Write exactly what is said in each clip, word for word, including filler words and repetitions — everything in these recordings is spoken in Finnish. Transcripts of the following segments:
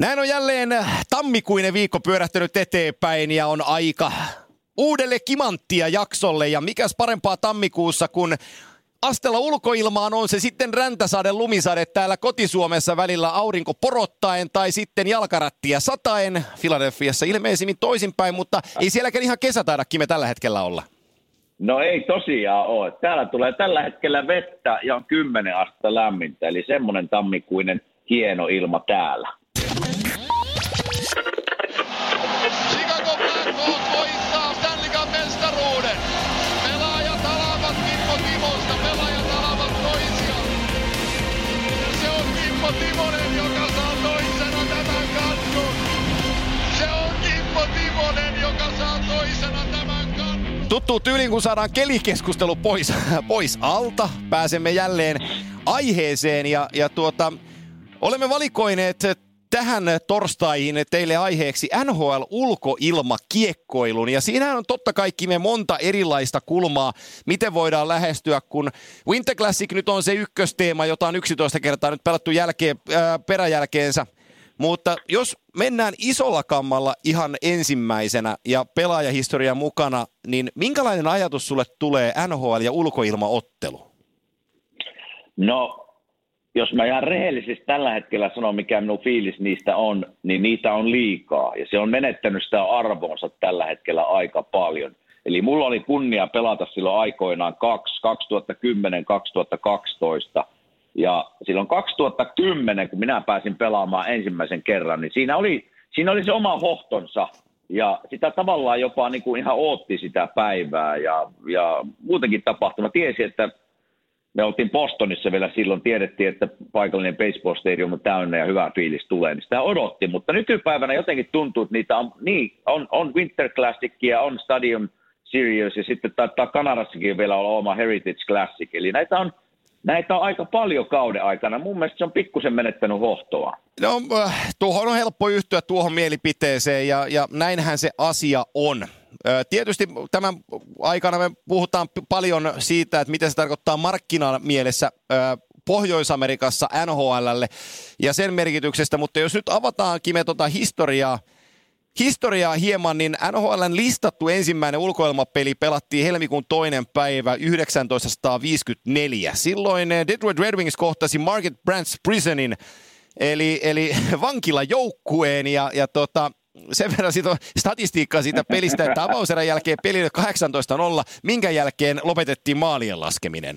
Näin on jälleen tammikuinen viikko pyörähtynyt eteenpäin ja on aika uudelle kimanttia jaksolle. Ja mikäs parempaa tammikuussa, kun astella ulkoilmaan on se sitten räntäsade, lumisade täällä kotisuomessa välillä aurinko porottaen tai sitten jalkarattia sataen. Philadelphiassa ilmeisimmin toisinpäin, mutta ei sielläkään ihan kesä taida Kime tällä hetkellä olla. No ei tosiaan ole. Täällä tulee tällä hetkellä vettä ja on kymmenen astetta lämmintä, eli semmoinen tammikuinen hieno ilma täällä. Timonen, joka saa toisena tämän katkun. Se on Kimmo Timonen, joka saa toisena tämän katkun. Tuttuu tyyliin, kun saadaan kelikeskustelu pois, pois alta. Pääsemme jälleen aiheeseen ja, ja tuota, olemme valikoineet tähän torstaihin teille aiheeksi N H L-ulkoilmakiekkoilun. Ja siinähän on totta kai me monta erilaista kulmaa, miten voidaan lähestyä, kun Winter Classic nyt on se ykkösteema, jota on yksitoista kertaa nyt pelattu jälkeen, ää, peräjälkeensä. Mutta jos mennään isolla kammalla ihan ensimmäisenä ja pelaajahistorian mukana, niin minkälainen ajatus sulle tulee N H L- ja ulkoilmaottelu? No... Jos mä ihan rehellisesti tällä hetkellä sanon, mikä minun fiilis niistä on, niin niitä on liikaa. Ja se on menettänyt sitä arvoonsa tällä hetkellä aika paljon. Eli mulla oli kunnia pelata silloin aikoinaan kaksi, kaksituhattakymmenen kaksituhattakaksitoista. Ja silloin kaksituhattakymmenen, kun minä pääsin pelaamaan ensimmäisen kerran, niin siinä oli, siinä oli se oma hohtonsa. Ja sitä tavallaan jopa niin kuin ihan ootti sitä päivää ja, ja muutenkin tapahtuma. Tiesi, että... Me oltiin Bostonissa vielä silloin, tiedettiin, että paikallinen baseball stadium on täynnä ja hyvä fiilis tulee, niin sitä odotti. Mutta nykypäivänä jotenkin tuntuu, että niitä on, niin, on, on Winter Classic ja on Stadium Series ja sitten taitaa Kanadassakin vielä olla oma Heritage Classic. Eli näitä on, näitä on aika paljon kauden aikana. Mun mielestä se on pikkusen menettänyt hohtoa. No, tuohon on helppo yhtyä tuohon mielipiteeseen ja, ja näinhän se asia on. Tietysti tämän aikana me puhutaan paljon siitä, että miten se tarkoittaa markkinan mielessä Pohjois-Amerikassa N H L:lle ja sen merkityksestä, mutta jos nyt avataankin me tuota historiaa, historiaa hieman, niin N H L:n listattu ensimmäinen ulkoilmapeli pelattiin helmikuun toinen päivä tuhatyhdeksänsataaviisikymmentäneljä. Silloin Detroit Red Wings kohtasi Market Branch Prisonin, eli, eli vankilajoukkueen ja, ja tota... Sen verran siitä on statistiikkaa siitä pelistä, että avauserän jälkeen peli kahdeksantoista nolla, minkä jälkeen lopetettiin maalien laskeminen.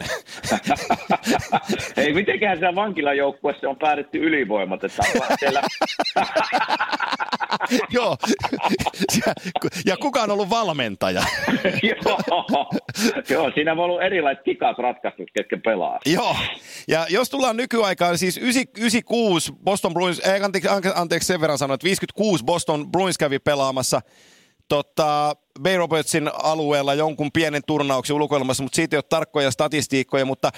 Ei, mitenköhän siellä vankilajoukkuessa on päädytty ylivoimat, että siellä... Joo, ja kuka on ollut valmentaja? Joo. Joo, siinä voi olla erilaiset kikat ratkaisut, ketkä pelaa. Joo, ja jos tullaan nykyaikaan, siis yhdeksänkymmentäkuusi Boston Bruins, eh, anteeksi, anteeksi sen verran sanoin, että viisikymmentäkuusi Boston Bruins kävi pelaamassa tota, Bay Robertsin alueella jonkun pienen turnauksen ulkoilmassa, mutta siitä ei ole tarkkoja statistiikkoja, mutta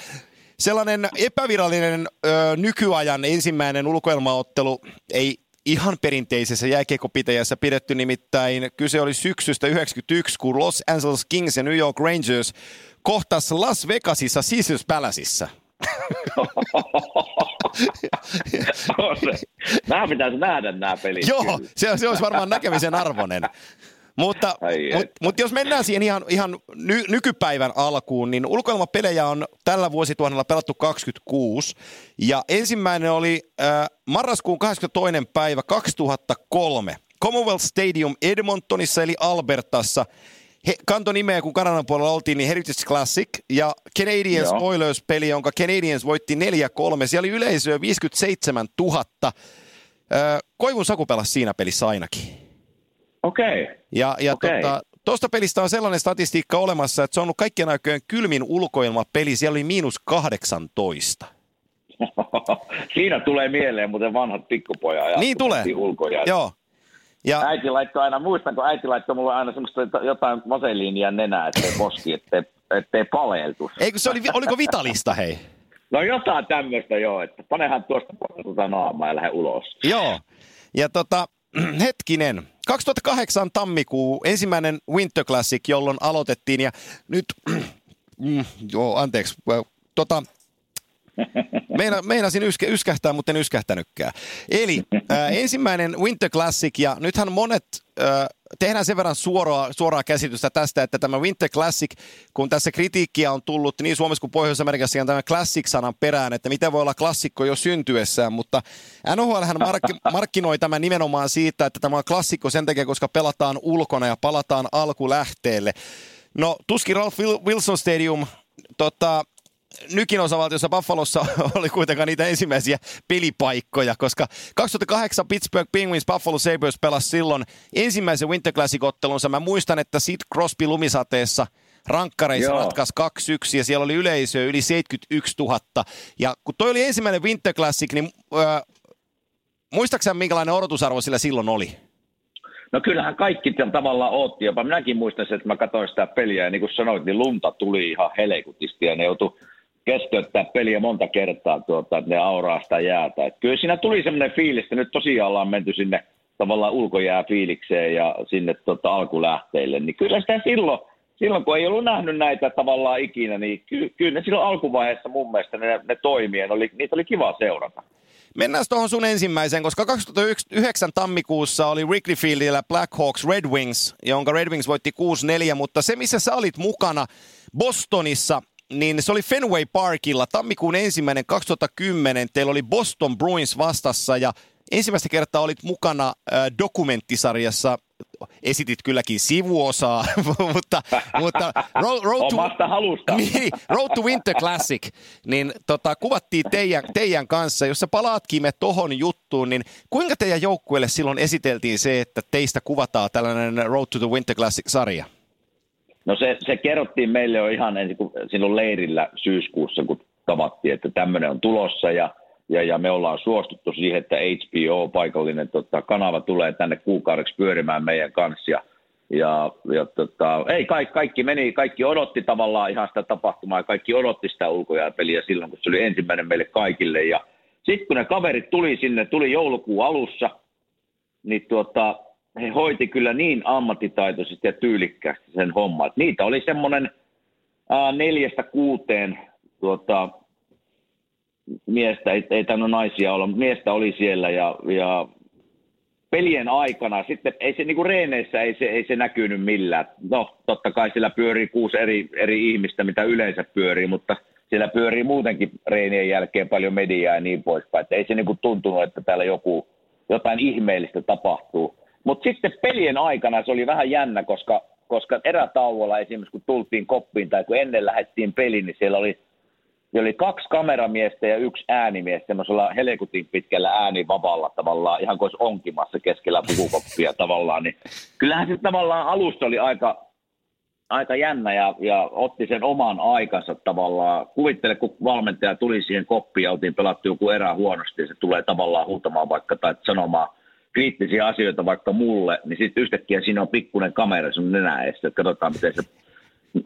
sellainen epävirallinen ö, nykyajan ensimmäinen ulkoilmaottelu ei ihan perinteisessä jääkiekkopitäjässä pidetty, nimittäin kyse oli syksystä yhdeksänkymmentäyksi, kun Los Angeles Kings ja New York Rangers kohtas Las Vegasissa Caesars Palaceissa. Nämä pitäisi nähdä nämä pelit. Joo, se, se olisi varmaan näkemisen arvoinen. Mutta mut, mut jos mennään siihen ihan, ihan ny, nykypäivän alkuun, niin ulkoilmapelejä on tällä vuosituhannella pelattu kaksikymmentäkuusi. Ja ensimmäinen oli äh, marraskuun kahdeskymmenestoinen päivä kaksituhattakolme. Commonwealth Stadium Edmontonissa eli Albertassa. He, kanto nimeä, kun Kanadan puolella oltiin, niin Heritage Classic ja Canadiens Oilers-peli, jonka Canadiens voitti neljä kolme. Siellä oli yleisöä viisikymmentäseitsemäntuhatta. Äh, Koivun Saku pelasi siinä pelissä ainakin. Okei. Okay. Ja, ja okay. Tuosta tota, pelistä on sellainen statistiikka olemassa, että se on ollut kaikkien aikojen kylmin ulkoilmapeli. Siellä oli miinus kahdeksantoista. Siinä tulee mieleen muuten vanhat pikkupoja. Niin tulee. Joo. Ja... Äiti laittoi aina, muistan, kun äiti laittoi mulle aina semmoista jotain vaseliinia nenää, ettei poski, ettei, ettei paleeltu. Eikö se oli, oliko Vitalista, hei? No jotain tämmöistä, joo, että panehan tuosta tuota naamaa ja lähde ulos. Joo, ja tota... Hetkinen. kaksituhattakahdeksan tammikuu, ensimmäinen Winter Classic, jolloin aloitettiin ja nyt, mm, joo, anteeksi, tota, Meina, meinasin yskä, yskähtää, mutta en yskähtänytkään. Eli äh, ensimmäinen Winter Classic, ja nythän monet, äh, tehdään sen verran suoraa, suoraa käsitystä tästä, että tämä Winter Classic, kun tässä kritiikkiä on tullut niin Suomessa kuin Pohjois-Amerikassa, on tämän classic-sanan perään, että mitä voi olla klassikko jo syntyessään, mutta N H L:hän mark- markkinoi tämän nimenomaan siitä, että tämä on klassikko sen takia, koska pelataan ulkona ja palataan alkulähteelle. No, tuskin Ralph Wilson Stadium, tota... Nykin osavaltiossa Buffalossa oli kuitenkaan niitä ensimmäisiä pelipaikkoja, koska kaksituhattakahdeksan Pittsburgh Penguins Buffalo Sabres pelasi silloin ensimmäisen Winter Classic-ottelunsa. Mä muistan, että Sid Crosby lumisateessa rankkareissa Joo. ratkaisi kaksi yksi ja siellä oli yleisöä yli seitsemänkymmentäyksituhatta. Ja kun toi oli ensimmäinen Winter Classic, niin äh, muistaaksä minkälainen odotusarvo sillä silloin oli? No kyllähän kaikki tavallaan odotti, jopa minäkin muistan sen, että mä katsoin sitä peliä ja niin kuin sanoit, niin lunta tuli ihan helekutisti ja ne joutui keskeyttää peliä monta kertaa, tuota, että ne auraa sitä jäätä. Et kyllä siinä tuli semmoinen fiilis, että nyt tosiaan ollaan menty sinne tavallaan ulkojääfiilikseen ja sinne tuota, alkulähteille. Niin kyllä sitä silloin, silloin, kun ei ollut nähnyt näitä tavallaan ikinä, niin ky- kyllä ne silloin alkuvaiheessa mun mielestä ne, ne toimii ja ne oli, niitä oli kiva seurata. Mennään tuohon sun ensimmäiseen, koska kaksituhattayhdeksän tammikuussa oli Wrigley Fieldillä Blackhawks Red Wings, jonka Red Wings voitti kuusi neljä, mutta se missä sä olit mukana Bostonissa, niin se oli Fenway Parkilla tammikuun ensimmäinen kaksituhattakymmenen. Teillä oli Boston Bruins vastassa ja ensimmäistä kertaa olit mukana äh, dokumenttisarjassa. Esitit kylläkin sivuosaa, mutta, mutta road, road, to, niin, road to Winter Classic, niin tota, kuvattiin teidän, teidän kanssa. Jos sä palaatkin me tohon juttuun, niin kuinka teidän joukkueelle silloin esiteltiin se, että teistä kuvataan tällainen Road to the Winter Classic-sarja? No se, se kerrottiin meille jo ihan ensin, kun silloin leirillä syyskuussa, kun tavattiin, että tämmöinen on tulossa ja, ja, ja me ollaan suostuttu siihen, että H B O, paikallinen tota, kanava, tulee tänne kuukaudeksi pyörimään meidän kanssa. Ja, ja, ja, tota, ei, kaikki, kaikki meni, kaikki odotti tavallaan ihan sitä tapahtumaa ja kaikki odotti sitä ulkojääpeliä silloin, kun se oli ensimmäinen meille kaikille. Ja sitten kun ne kaverit tuli sinne, tuli joulukuun alussa, niin tuota... he hoiti kyllä niin ammattitaitoisesti ja tyylikkäästi sen homman. Että niitä oli semmoinen äh, neljästä kuuteen tuota, miestä, ei, ei tainnut naisia olla, mutta miestä oli siellä ja, ja pelien aikana sitten, ei se niin kuin reeneissä ei se, ei se näkynyt millään. No totta kai siellä pyörii kuusi eri, eri ihmistä, mitä yleensä pyörii, mutta siellä pyörii muutenkin reenien jälkeen paljon mediaa ja niin poispäin. Että ei se niin kuin tuntunut, että täällä joku, jotain ihmeellistä tapahtuu. Mutta sitten pelien aikana se oli vähän jännä, koska, koska erätauolla esimerkiksi kun tultiin koppiin tai kun ennen lähdettiin peliin, niin siellä oli, siellä oli kaksi kameramiestä ja yksi äänimies semmoisella helekutin pitkällä äänivavalla tavallaan, ihan kuin olisi onkimassa keskellä pukukoppia tavallaan. Niin kyllähän se tavallaan alusta oli aika, aika jännä ja, ja otti sen oman aikansa tavallaan. Kuvittele, kun valmentaja tuli siihen koppiin ja oltiin pelattu joku erä huonosti ja se tulee tavallaan huutamaan vaikka tai sanomaan kriittisiä asioita vaikka mulle, niin sitten yhtäkkiä siinä on pikkuinen kamera sun nenä edessä, että katsotaan, miten se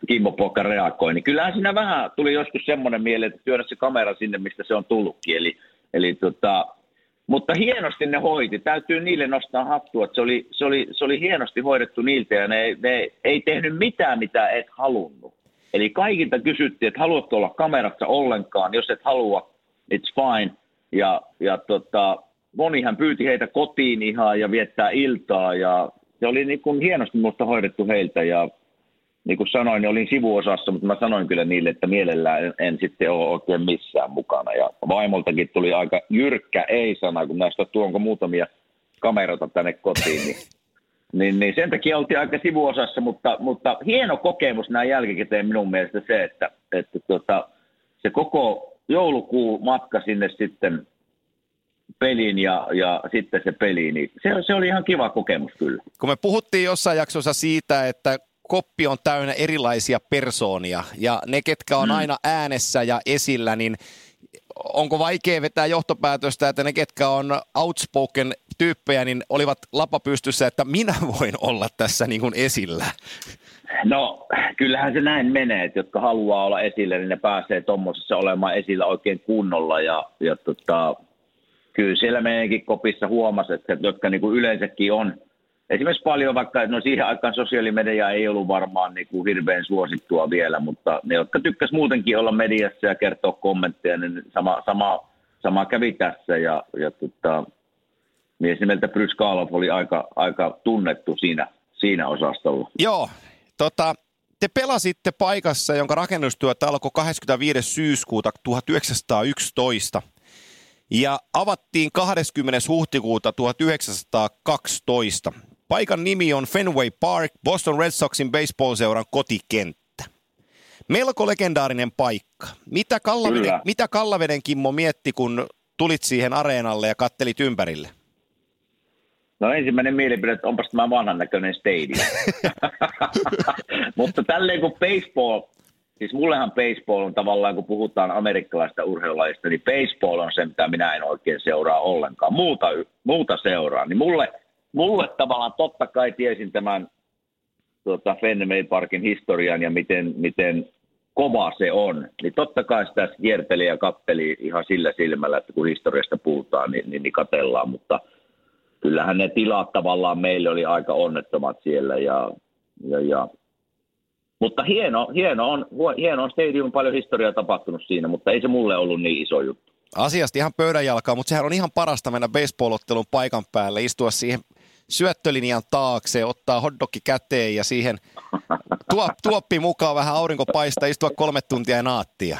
Kimmo poika reagoi. Niin kyllähän siinä vähän tuli joskus semmoinen mieleen, että työnnä se kamera sinne, mistä se on tullutkin. Eli, eli tota, mutta hienosti ne hoiti. Täytyy niille nostaa hattua, että se oli, se oli, se oli hienosti hoidettu niiltä, ja ne, ne ei tehnyt mitään, mitä et halunnut. Eli kaikilta kysyttiin, että haluatko olla kamerassa ollenkaan, jos et halua, it's fine. Ja, ja tota... monihan pyyti heitä kotiin ihan ja viettää iltaa ja se oli niin kuin hienosti minusta hoidettu heiltä ja niin kuin sanoin, niin olin sivuosassa, mutta mä sanoin kyllä niille, että mielellään en, en sitten ole oikein missään mukana ja vaimoltakin tuli aika jyrkkä ei-sana, kun näistä tuonko muutamia kameroita tänne kotiin, niin, niin, niin sen takia oltiin aika sivuosassa, mutta, mutta hieno kokemus näin jälkikäteen minun mielestä se, että, että tuota, se koko joulukuun matka sinne sitten pelin ja, ja sitten se peli, niin se, se oli ihan kiva kokemus kyllä. Kun me puhuttiin jossain jaksossa siitä, että koppi on täynnä erilaisia persoonia ja ne, ketkä on mm. aina äänessä ja esillä, niin onko vaikea vetää johtopäätöstä, että ne, ketkä on outspoken tyyppejä, niin olivat lapa pystyssä, että minä voin olla tässä niin kuin esillä? No, kyllähän se näin menee, että jotka haluaa olla esillä, niin ne pääsee tuommoisessa olemaan esillä oikein kunnolla ja, ja tota... Kyllä siellä meidänkin kopissa huomasi, että jotka niin kuin yleensäkin on Esimerkiksi paljon, vaikka no siihen aikaan sosiaalimedia ei ollut varmaan niin kuin hirveän suosittua vielä, mutta ne, jotka tykkäsivät muutenkin olla mediassa ja kertoa kommentteja, niin sama, sama, sama kävi tässä. Ja, ja tota, mies nimeltä Brys Kaaloff oli aika, aika tunnettu siinä, siinä osastolla. Joo, tota, te pelasitte paikassa, jonka rakennustyöt alkoi kahdeskymmenesviides syyskuuta tuhatyhdeksänsataayksitoista. Ja avattiin kahdeskymmenes huhtikuuta tuhatyhdeksänsataakaksitoista. Paikan nimi on Fenway Park, Boston Red Soxin baseball-seuran kotikenttä. Melko legendaarinen paikka. Mitä Kallaveden, mitä Kallaveden Kimmo mietti, kun tulit siihen areenalle ja kattelit ympärille? No ensimmäinen mielipide, että onpas tämä vanhan näköinen stadium. Mutta tälleen kuin baseball... Siis mullehan baseball on tavallaan, kun puhutaan amerikkalaisista urheilulajista, niin baseball on se, mitä minä en oikein seuraa ollenkaan. Muuta, muuta seuraa. Niin mulle, mulle tavallaan totta kai tiesin tämän tuota, Fenway Parkin historian ja miten, miten kova se on. Niin totta kai sitä kierteli ja katteli ihan sillä silmällä, että kun historiasta puhutaan, niin, niin, niin katsellaan. Mutta kyllähän ne tilat tavallaan meille oli aika onnettomat siellä ja... ja, ja Mutta hieno, hieno on, hieno on stadium, paljon historiaa tapahtunut siinä, mutta ei se mulle ollut niin iso juttu. Asiasta ihan pöydänjalkaa, mutta sehän on ihan parasta mennä baseball-ottelun paikan päälle, istua siihen syöttölinjan taakse, ottaa hotdogki käteen ja siihen tuop, tuoppi mukaan vähän aurinko paistaa, istua kolme tuntia ja naattia.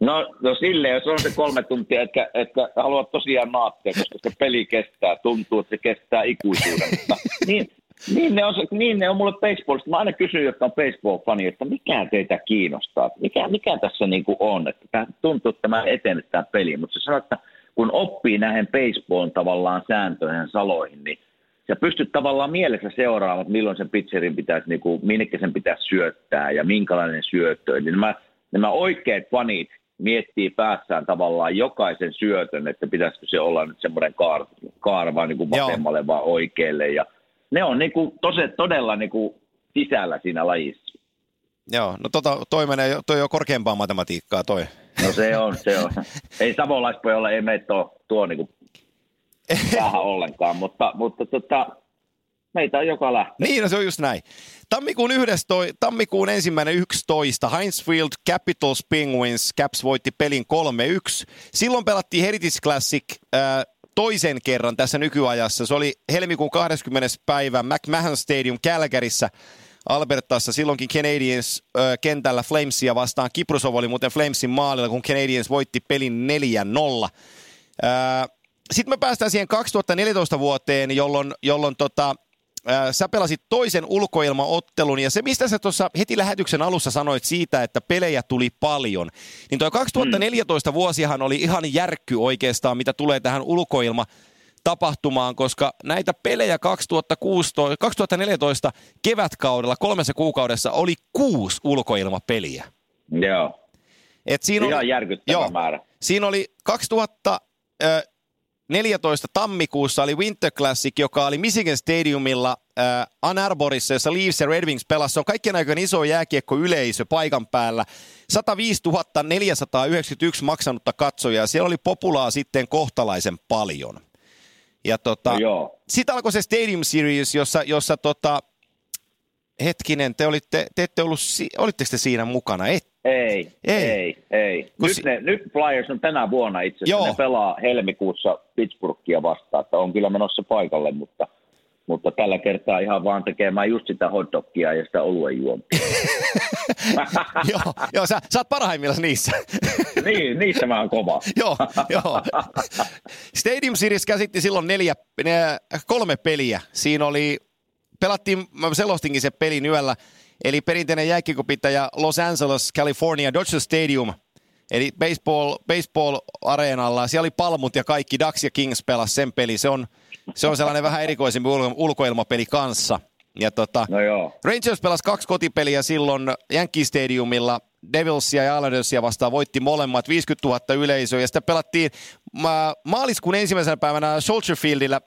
No, no silleen, jos on se kolme tuntia, etkä, etkä haluat tosiaan naattia, koska se peli kestää, tuntuu, että se kestää ikuisuuden, mutta niin. Niin ne, on, niin ne on mulle baseballista. Mä aina kysyn, jotka on baseball-fani, että mikä teitä kiinnostaa? Mikä, mikä tässä niinku on? Että tämä tuntuu, että mä etenen tämän pelin. Mutta se sanoo, että kun oppii näihin baseballin tavallaan sääntöihin saloihin, niin sä pystyt tavallaan mielessä seuraamaan, että milloin sen pitcherin pitäisi, niinku, minnekä sen pitäisi syöttää ja minkälainen syöttö. Eli nämä, nämä oikeat fanit miettii päässään tavallaan jokaisen syötön, että pitäisikö se olla nyt semmoinen kaar, kaarva niinku vasemmalle vaan oikealle ja ne on niinku tosi, todella niinku sisällä siinä lajissa. Joo, no tota, toi menee, toi on korkeampaa matematiikkaa toi. No se on, se on. Ei savolaispojalla ei meitä ole tuo niinku paha ollenkaan, mutta, mutta tota, meitä on joka lähtee. Niin, no se on just näin. Tammikuun, yhdestoista, tammikuun ensimmäinen yksitoista Heinz Field Capitals Penguins, Caps voitti pelin kolme yksi. Silloin pelattiin Heritage Classic äh, toisen kerran tässä nykyajassa. Se oli helmikuun kahdeskymmenes päivä McMahon Stadium Calgaryssä Albertassa. Silloinkin Canadiens äh, kentällä Flamesia vastaan. Kiprusov oli muuten Flamesin maalilla, kun Canadiens voitti pelin neljä nolla. Äh, Sitten me päästään siihen kaksituhattaneljätoista vuoteen, jolloin, jolloin tota, äh, sä pelasit toisen ulkoilmaottelun. Ja se, mistä sä tuossa heti lähetyksen alussa sanoit siitä, että pelejä tuli paljon, niin toi kaksituhattaneljätoista mm. vuosihan oli ihan järkky oikeastaan, mitä tulee tähän ulkoilmatapahtumaan, koska näitä pelejä kaksituhattakuusitoista, kaksituhattaneljätoista kevätkaudella kolmessa kuukaudessa oli kuusi ulkoilmapeliä. Joo. Et siinä ihan oli, järkyttävä joo, määrä. Siinä oli kaksituhattaneljätoista tammikuussa oli Winter Classic, joka oli Michigan Stadiumilla äh, Ann Arborissa, jossa Leafs ja Red Wings pelasi. Se on kaikkien aikojen iso jääkiekkoyleisö paikan päällä. sataviisituhatta neljäsataayhdeksänkymmentäyksi maksanutta katsojaa. Siellä oli populaa sitten kohtalaisen paljon. Ja tota, no sitten alkoi se Stadium Series, jossa, jossa tota, hetkinen, te, olitte, te ette ollut, olitteko te siinä mukana? Et. Ei, ei, ei. ei. Nyt, si- ne, nyt Flyers on tänä vuonna itse asiassa, ne pelaa helmikuussa Pittsburghia vastaan, että on kyllä menossa paikalle, mutta, mutta tällä kertaa ihan vaan tekemään just sitä hotdogia ja sitä oluenjuontia. joo, joo sä, sä oot parhaimmillaan niissä. niin, niissä mä oon kova. joo, joo. Stadium Series käsitti silloin neljä, kolme peliä. Siinä oli, pelattiin, mä selostinkin sen pelin yöllä. Eli perinteinen jääkiekkopitäjä Los Angeles, California, Dodger Stadium, eli baseball, baseball-areenalla. Siellä oli palmut ja kaikki, Ducks ja Kings pelasi sen peli. Se on, se on sellainen vähän erikoisempi ulkoilmapeli kanssa. Ja tota, no joo. Rangers pelasi kaksi kotipeliä silloin Yankee Stadiumilla. Devilsia ja Islandersia vastaan voitti molemmat, viisikymmentätuhatta yleisöä. Ja sitä pelattiin ma- maaliskuun ensimmäisenä päivänä Soldier Fieldillä.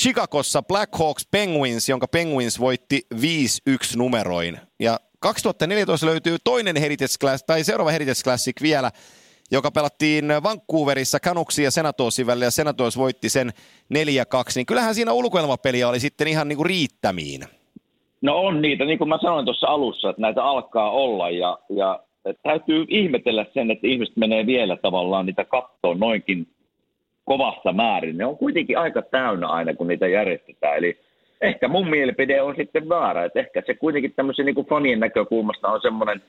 Chicagossa Blackhawks Penguins, jonka Penguins voitti viisi yksi numeroin. Ja kaksituhattaneljätoista löytyy toinen Heritage Classic, tai seuraava Heritage Classic vielä, joka pelattiin Vancouverissa Canucksin ja Senatosin välillä, ja Senators voitti sen neljä kaksi, niin kyllähän siinä ulkoilmapeliä oli sitten ihan niin kuin riittämiin. No on niitä, niin kuin mä sanoin tuossa alussa, että näitä alkaa olla, ja, ja täytyy ihmetellä sen, että ihmiset menee vielä tavallaan niitä kattoon noinkin kovassa määrin. Ne on kuitenkin aika täynnä aina, kun niitä järjestetään, eli ehkä mun mielipide on sitten väärä, että ehkä se kuitenkin tämmöisen niin kuin fanien näkökulmasta on semmoinen,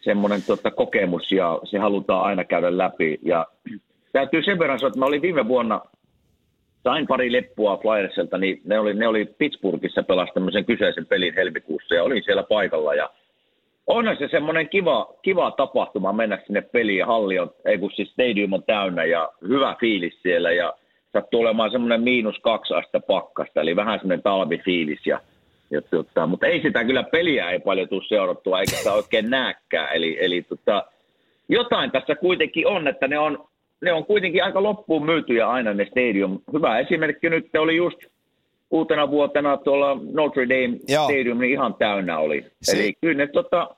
semmoinen tota, kokemus, ja se halutaan aina käydä läpi. Ja täytyy sen verran sanoa, että mä olin viime vuonna, sain pari leppua Flyerselta, niin ne oli, ne oli Pittsburghissa pelasi tämmöisen kyseisen pelin helmikuussa, ja olin siellä paikalla, ja onhan se semmoinen kiva, kiva tapahtuma mennä sinne peliin, ja halli on, ei kun siis stadium on täynnä, ja hyvä fiilis siellä, ja sattuu olemaan semmoinen miinus kaksi astetta pakkasta, eli vähän semmoinen talvifiilis, ja Tota, mutta ei sitä kyllä peliä ei paljon tule seurattua, eikä sitä oikein näkään. Eli, eli tota, jotain tässä kuitenkin on, että ne on, ne on kuitenkin aika loppuun myytyjä aina ne stadium. Hyvä esimerkki nyt oli just uutena vuotena tuolla Notre Dame Joo. Stadium, niin ihan täynnä oli. Si- Eli kyllä ne, tota,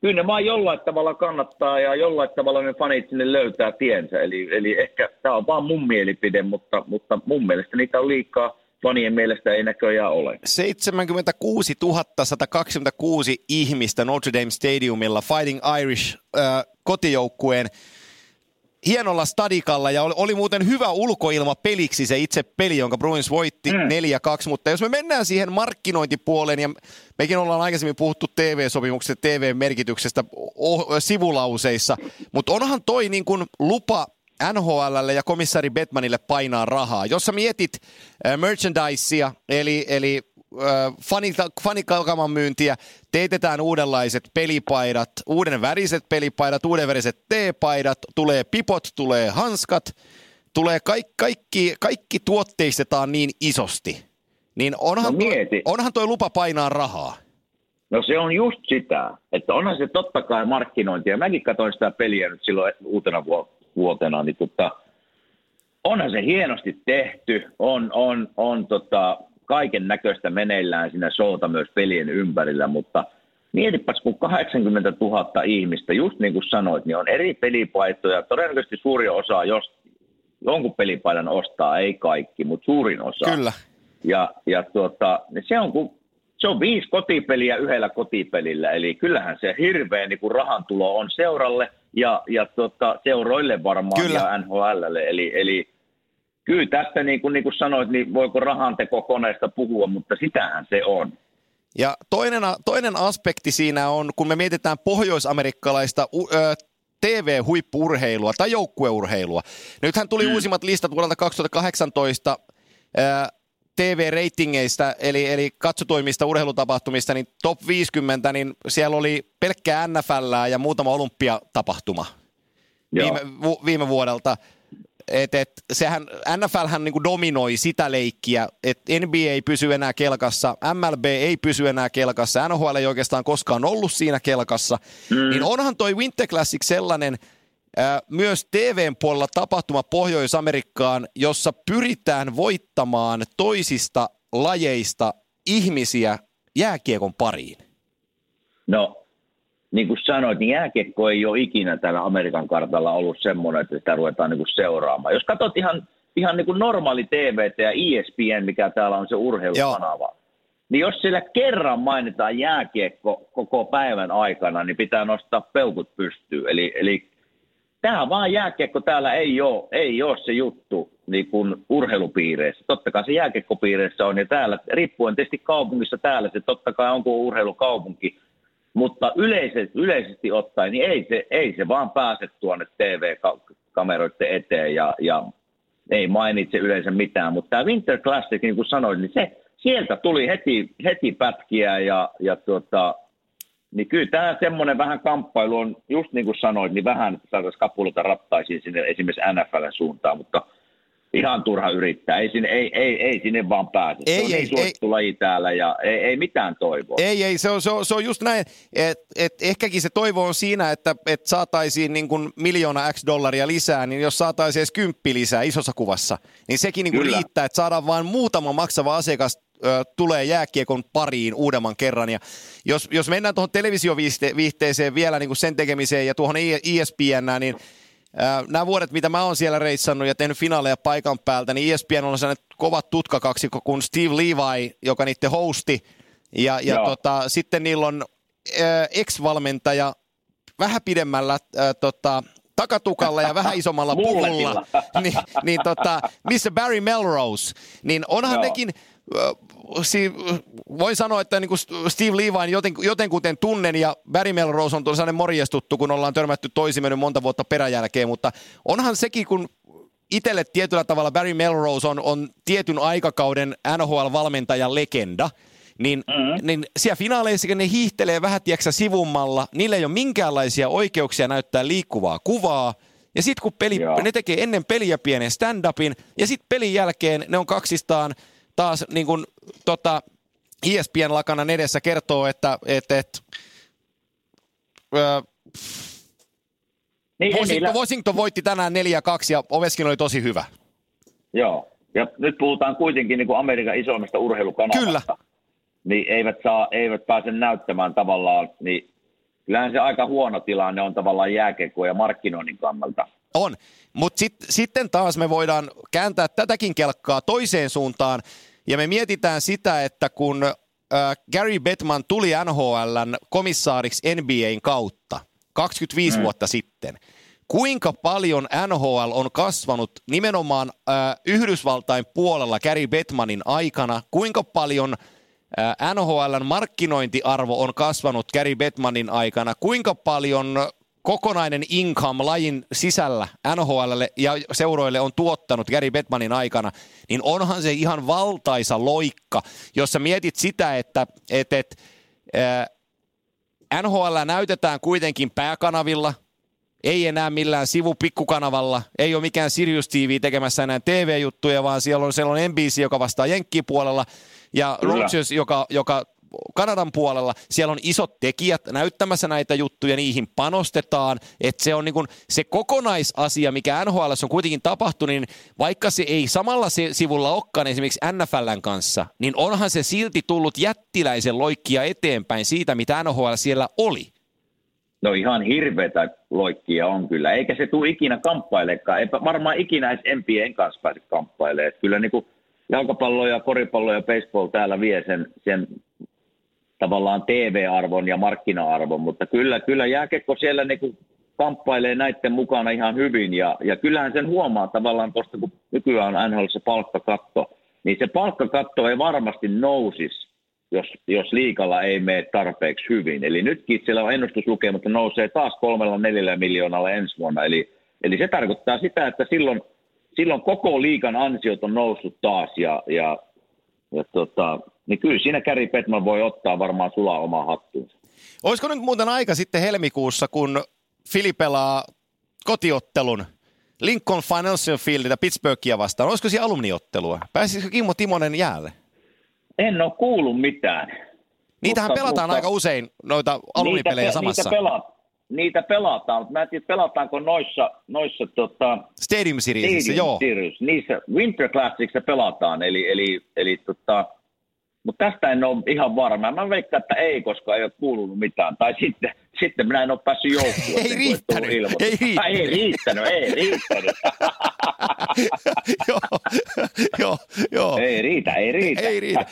kyllä ne vaan jollain tavalla kannattaa ja jollain tavalla ne fanit sinne löytää tiensä. Eli, eli ehkä tämä on vaan mun mielipide, mutta, mutta mun mielestä niitä on liikaa. Fanien mielestä ei näköjään ole. seitsemänkymmentäkuusituhatta sata kaksikymmentäkuusi ihmistä Notre Dame Stadiumilla Fighting Irish äh, kotijoukkueen hienolla stadikalla. Ja oli, oli muuten hyvä ulkoilma peliksi se itse peli, jonka Bruins voitti mm. neljä kaksi. Mutta jos me mennään siihen markkinointipuoleen, ja mekin ollaan aikaisemmin puhuttu T V-sopimuksesta, T V-merkityksestä o- sivulauseissa, mutta onhan toi niin kuin lupa N H L:lle ja komissaari Bettmanille painaa rahaa. Jos sä mietit äh, merchandisea, eli, eli äh, fanikalkaman myyntiä, teetetään uudenlaiset pelipaidat, uuden väriset pelipaidat, uuden väriset T-paidat, tulee pipot, tulee hanskat, tulee kaik, kaikki, kaikki tuotteistetaan niin isosti. Niin onhan, no toi, onhan toi lupa painaa rahaa. No se on just sitä, että onhan se totta kai markkinointia. Mäkin katsoin sitä peliä nyt silloin uutena vuonna. vuotena, niin tota, onhan se hienosti tehty, on, on, on tota, kaiken näköistä meneillään siinä showta myös pelien ympärillä, mutta mietipäs, kun kahdeksankymmentätuhatta ihmistä, just niin kuin sanoit, niin on eri pelipaitoja, todennäköisesti suurin osa, jos jonkun pelipaidan ostaa, ei kaikki, mutta suurin osa. Kyllä. Ja, ja tota, se on kun Se on viisi kotipeliä yhdellä kotipelillä, eli kyllähän se hirveä niin kuin rahantulo on seuralle ja, ja tota, seuroille varmaan kyllä. Ja N H L:lle. Eli, eli kyllä tästä, niin kuin, niin kuin sanoit, niin voiko rahantekokoneesta puhua, mutta sitähän se on. Ja toinen, toinen aspekti siinä on, kun me mietitään pohjoisamerikkalaista T V-huippu-urheilua tai joukkueurheilua. Nythän tuli hmm. uusimmat listat vuodelta kaksituhattakahdeksantoista T V-reitingeistä, eli, eli katsotuimmista urheilutapahtumista, niin top viisikymmentä, niin siellä oli pelkkää N F L:ää ja muutama olympiatapahtuma viime, vu, viime vuodelta. Et, et, sehän, N F L:hän niin kuin dominoi sitä leikkiä, että N B A ei pysy enää kelkassa, M L B ei pysy enää kelkassa, N H L ei oikeastaan koskaan ollut siinä kelkassa. Mm. Niin onhan toi Winter Classic sellainen äh, myös T V:n puolella tapahtuma Pohjois-Amerikkaan, jossa pyritään voittamaan toisista lajeista ihmisiä jääkiekon pariin. No, niin kuin sanoit, niin jääkiekko ei ole ikinä täällä Amerikan kartalla ollut semmoinen, että sitä ruvetaan niin kuin seuraamaan. Jos katsot ihan, ihan niin kuin normaali T V:tä ja E S P N, mikä täällä on se urheilukanava, Joo. niin jos siellä kerran mainitaan jääkiekko koko päivän aikana, niin pitää nostaa peukut pystyyn. Eli, eli tämä vaan jääkiekko täällä ei ole, ei ole se juttu niin kuin urheilupiireissä. Totta kai se jääkiekkopiireissä on ja täällä, riippuen tietysti kaupungissa täällä se totta kai on kuin urheilukaupunki, mutta yleisesti, yleisesti ottaen niin ei se, ei se vaan pääse tuonne T V-kameroiden eteen ja, ja ei mainitse yleensä mitään. Mutta tämä Winter Classic, niin kuin sanoin, niin se, sieltä tuli heti, heti pätkiä ja, ja tuota... Niin kyllä tämä semmoinen vähän kamppailu on, just niin kuin sanoit, niin vähän, että saataisiin kapulata rattaisiin sinne esimerkiksi N F L:n suuntaan, mutta ihan turha yrittää. Ei sinne, ei, ei, ei sinne vaan pääse. Ei, se on ei, niin suosittu ei, laji täällä ja ei, ei mitään toivoa. Ei, ei, se on, se on, se on just näin. Et, et ehkäkin se toivo on siinä, että et saataisiin niin kuin miljoona X dollaria lisää, niin jos saataisiin edes kymppi lisää isossa kuvassa, niin sekin niin kuin riittää, että saadaan vain muutama maksava asiakas tulee jääkiekon pariin uudemman kerran. Ja jos, jos mennään tuohon televisioviihteeseen vielä niin kuin sen tekemiseen ja tuohon E S P N:ään, niin nämä vuodet, mitä mä oon siellä reissannut ja tehnyt finaaleja paikan päältä, niin E S P N on sellainen kovat tutkakaksikko kuin Steve Levy, joka niiden hosti. Ja, ja tota, sitten niillä on äh, ex-valmentaja vähän pidemmällä äh, tota, takatukalla ja vähän isommalla puulla, niin, niin tota, missä Barry Melrose, niin onhan Joo. nekin... Si- voin sanoa, että niinku Steve Levyn joten, jotenkuten tunnen ja Barry Melrose on sellainen morjestuttu, kun ollaan törmätty toisimme monta vuotta peräjälkeen, mutta onhan sekin, kun itselle tietyllä tavalla Barry Melrose on, on tietyn aikakauden N H L-valmentajan legenda, niin, mm-hmm. niin siellä finaaleissa ne hiihtelee vähän tieksä sivummalla, niillä ei ole minkäänlaisia oikeuksia näyttää liikkuvaa kuvaa, ja sitten kun peli, ne tekee ennen peliä pienen stand-upin, ja sitten pelin jälkeen ne on kaksistaan taas niin kuin tota, E S P N-lakanan edessä kertoo, että et, et, ö, niin, Washington, Washington voitti tänään neljä kaksi ja Ovechkin oli tosi hyvä. Joo, ja nyt puhutaan kuitenkin niin kuin Amerikan isoimmista urheilukanavasta. Kyllä. Niin eivät, saa, eivät pääse näyttämään tavallaan, niin kyllähän se aika huono tilanne on tavallaan jääkiekkoa ja markkinoinnin kannalta. On, mutta sit, sitten taas me voidaan kääntää tätäkin kelkkaa toiseen suuntaan, ja me mietitään sitä, että kun äh, Gary Bettman tuli N H L:n komissaariksi N B A:n kautta kaksikymmentäviisi mm. vuotta sitten, kuinka paljon N H L on kasvanut nimenomaan äh, Yhdysvaltain puolella Gary Bettmanin aikana, kuinka paljon äh, N H L:n markkinointiarvo on kasvanut Gary Bettmanin aikana, kuinka paljon... kokonainen income lajin sisällä N H L:lle ja seuroille on tuottanut Gary Bettmanin aikana, niin onhan se ihan valtaisa loikka, jos sä mietit sitä, että et, et, eh, N H L näytetään kuitenkin pääkanavilla, ei enää millään sivupikkukanavalla, ei ole mikään Sirius T V tekemässä enää T V-juttuja, vaan siellä on, siellä on N B C, joka vastaa Jenkkiin puolella, ja Rogers, joka... joka Kanadan puolella, siellä on isot tekijät näyttämässä näitä juttuja, niihin panostetaan, että se on niin kuin se kokonaisasia, mikä N H L on kuitenkin tapahtunut, niin vaikka se ei samalla sivulla olekaan esimerkiksi N F L:n kanssa, niin onhan se silti tullut jättiläisen loikkia eteenpäin siitä, mitä N H L siellä oli. No ihan hirveätä loikkia on kyllä, eikä se tule ikinä kamppailekaan, eipä varmaan ikinä edes N B A:n kanssa pääse kamppailemaan, kyllä niin kuin jalkapallo ja koripallo ja baseball täällä vie sen, sen tavallaan T V-arvon ja markkina-arvon, mutta kyllä, kyllä jääkiekko siellä niinku kamppailee näiden mukana ihan hyvin, ja, ja kyllähän sen huomaa tavallaan, koska kun nykyään on N H L se palkkakatto, niin se palkkakatto ei varmasti nousisi, jos, jos liigalla ei mene tarpeeksi hyvin. Eli nytkin siellä on ennustuslukema, mutta nousee taas kolmella neljällä miljoonalla ensi vuonna, eli, eli se tarkoittaa sitä, että silloin, silloin koko liigan ansiot on noussut taas, ja, ja, ja tota... niin kyllä siinä Gary Bettman voi ottaa varmaan sulaa omaa hattuunsa. Olisiko nyt muuten aika sitten helmikuussa, kun Philly pelaa kotiottelun Lincoln Financial Fieldiltä Pittsburghia vastaan? Olisiko siellä alumniottelua? Pääsisikö Kimmo Timonen jäälle? En ole kuullut mitään. Niitähän mutta, pelataan mutta, aika usein, noita alumnipelejä niitä, samassa. Niitä, pela, niitä pelataan, mutta mä en tiedä, pelataanko noissa... noissa tota, Stadium Seriesissä, joo. Series. Niissä Winter Classicissa pelataan, eli... eli, eli tota, mutta tästä en ole ihan varma. Mä veikkaan, että ei, koska ei ole kuulunut mitään. Tai sitten, sitten minä en ole päässyt joukkuun. Ei riittänyt. Ei riittänyt. Ei riittänyt, ei riittänyt. Joo, joo. Ei riitä, ei riitä. Ei riitä.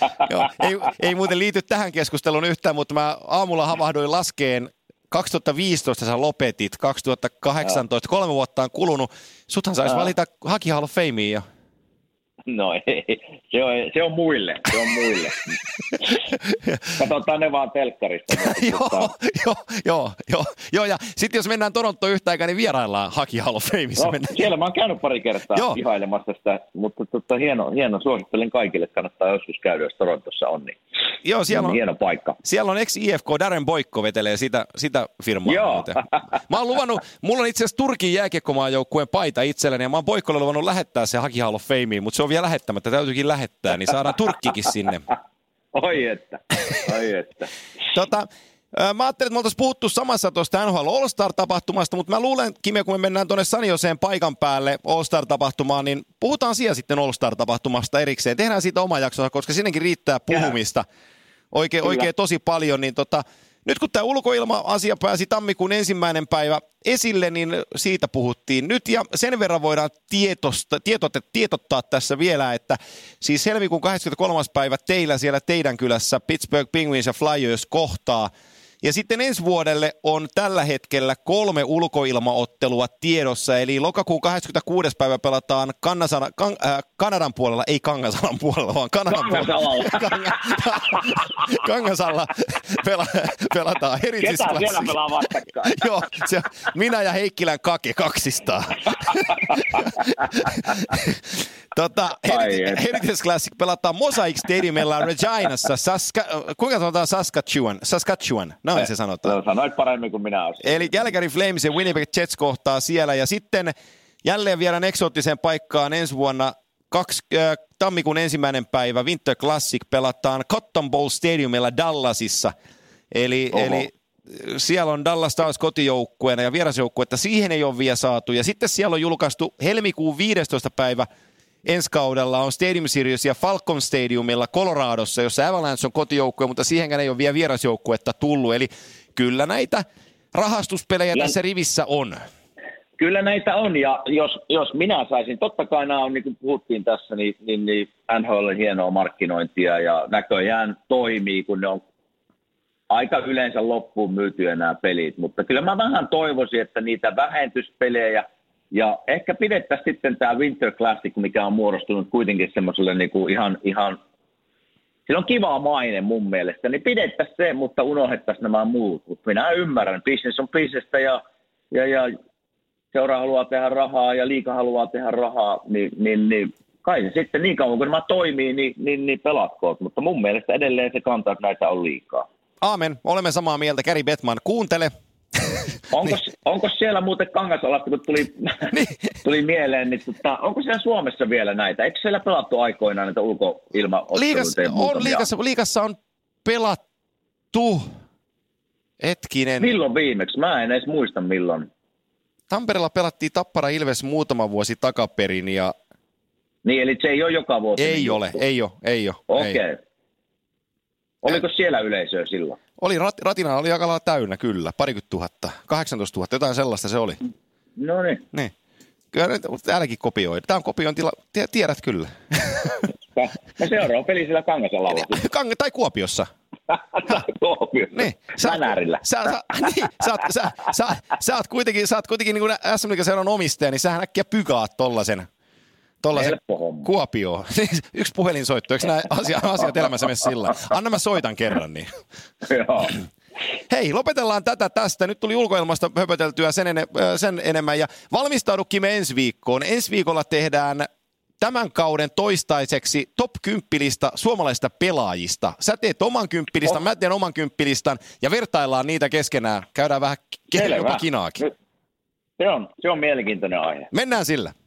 Ei muuten liity tähän keskusteluun yhtään, mutta mä aamulla havahdoin laskeen. kaksituhattaviisitoista sä lopetit, kaksituhattakahdeksantoista, kolme vuotta on kulunut. Suthan saisi valita Hockey Hall of Fameen ja... No ei, se on, se on muille, se on muille. Katsotaan ne vaan telkkarista. Joo, joo, joo, joo, joo, ja sitten jos mennään Torontoon yhtä aikaa, niin vieraillaan Hockey Hall of Famessa. No, siellä mä oon käynyt pari kertaa ihailemassa sitä, mutta tota, hieno, hieno, suosittelen kaikille, kannattaa joskus käydä, jos Torontossa on, niin joo, siellä on hieno paikka. Siellä on ex-I F K, Darren Boykko vetelee sitä, sitä firmaa. Joo. Mä oon luvannut, mulla on itse asiassa Turkin jääkiekkomaajoukkueen paita itselleni, ja mä oon Boykolle luvannut lähettää se Hockey Hall of Fameen, mutta se on vielä lähettämättä, täytyykin lähettää, niin saadaan Turkkikin sinne. Oi että, oi että. tota, mä ajattelin, että me oltaisiin puhuttu samassa tuosta N H L All-Star-tapahtumasta, mutta mä luulen, Kime, kun me mennään tuonne San Joseen paikan päälle All-Star-tapahtumaan, niin puhutaan siellä sitten All-Star-tapahtumasta erikseen. Tehdään siitä oma jaksonsa, koska sinnekin riittää puhumista oikein, oikein tosi paljon. Niin tota, Nyt kun tämä ulkoilma-asia pääsi tammikuun ensimmäinen päivä esille, niin siitä puhuttiin nyt ja sen verran voidaan tietosta, tietot, tietottaa tässä vielä, että siis helmikuun kahdeskymmeneskolmas päivä teillä siellä teidän kylässä Pittsburgh Penguins ja Flyers kohtaa. Ja sitten ensi vuodelle on tällä hetkellä kolme ulkoilmaottelua tiedossa, eli lokakuun kahdeskymmeneskuudes päivä pelataan Kannasana, kan, äh, Kanadan puolella, ei Kangasalan puolella, vaan Kanadan Kangasalalla. Puolella. Kangasalla pela, pelataan Heritage Classic. Ketä siellä pelaa vastakkain? Joo, se, minä ja Heikkilän Kake kaksistaan. Tota, Heritage, Heritage Classic pelataan Mosaic Stadiumilla Reginassa, Saska, kuinka sanotaan Saskatchewan? Saskatchewan, noin se sanotaan. Sanoit paremmin kuin minä olisin. Eli Calgary Flames ja Winnipeg Jets kohtaa siellä, ja sitten jälleen viedään eksoottiseen paikkaan ensi vuonna kaksi, äh, tammikuun ensimmäinen päivä Winter Classic pelataan Cotton Bowl Stadiumilla Dallasissa, eli... eli siellä on Dallas Stars kotijoukkueena ja vierasjoukkuetta, siihen ei ole vielä saatu. Ja sitten siellä on julkaistu helmikuun viidestoista päivä ensi kaudella on Stadium Series ja Falcon Stadiumilla Coloradossa, jossa Avalanche on kotijoukkue, mutta siihenkään ei ole vielä vierasjoukkuetta tullut. Eli kyllä näitä rahastuspelejä ja tässä rivissä on. Kyllä näitä on, ja jos, jos minä saisin, totta kai nämä on, niin kuin puhuttiin tässä, niin, niin, niin N H L on hienoa markkinointia ja näköjään toimii, kun ne on aika yleensä loppuun myytyä nämä pelit, mutta kyllä mä vähän toivoisin, että niitä vähentyspelejä ja ehkä pidettäisiin sitten tämä Winter Classic, mikä on muodostunut kuitenkin semmoiselle niinku ihan, ihan, sillä on kiva maine mun mielestä, niin pidettäisiin se, mutta unohdettaisiin nämä muut. Mut minä ymmärrän, business on bisnestä ja, ja, ja seura haluaa tehdä rahaa ja liiga haluaa tehdä rahaa, niin, niin, niin kai se sitten niin kauan kun nämä toimii, niin, niin, niin pelatkoot, mutta mun mielestä edelleen se kantaa, että näitä on liikaa. Aamen, olemme samaa mieltä. Gary Bettman, kuuntele. Onko, niin. onko siellä muuten Kangasalasta, kun tuli, niin. tuli mieleen, niin tota, onko siellä Suomessa vielä näitä? Eikö siellä pelattu aikoinaan näitä ulkoilmaotteluita ja muutamia? On, liigassa, liigassa on pelattu. Hetkinen. Milloin viimeksi? Mä en edes muista milloin. Tampereella pelattiin Tappara Ilves muutama vuosi takaperin. Ja... Niin, eli se ei ole joka vuosi. Ei niin ole, juttu. ei ole, ei ole. Okei. Okay. Oliko siellä yleisöä silloin? Oli, rat, ratina oli aika täynnä, kyllä. Parikymmentä tuhatta, kahdeksantoista tuhatta, jotain sellaista se oli. No niin. Niin. Kyllä nyt äläkin kopioida. Tämä on kopiointila, tiedät kyllä. No seuraava peli sillä Kangasalalla. Kang, tai Kuopiossa. Kuopiossa. Niin. Vänärillä. Sä, sä, niin, sä, sä, sä, sä oot kuitenkin, sä oot kuitenkin niin kuin S M K-seuran omistaja, niin sähän äkkiä pykaat tollasen. Tuollaisen Kuopioon. Yksi puhelinsoitto, eikö nämä asiat, asiat elämässä mene sillä? Anna mä soitan kerran, niin. Joo. Hei, lopetellaan tätä tästä. Nyt tuli ulkoilmasta höpöteltyä sen, ene, sen enemmän. Ja valmistaudukin me ensi viikkoon. Ensi viikolla tehdään tämän kauden toistaiseksi top kymppilista suomalaisista pelaajista. Sä teet oman kymppilistan, oh. mä teen oman kymppilistan ja vertaillaan niitä keskenään. Käydään vähän jopa kinaakin. Se on, se on mielenkiintoinen aihe. Mennään sillä.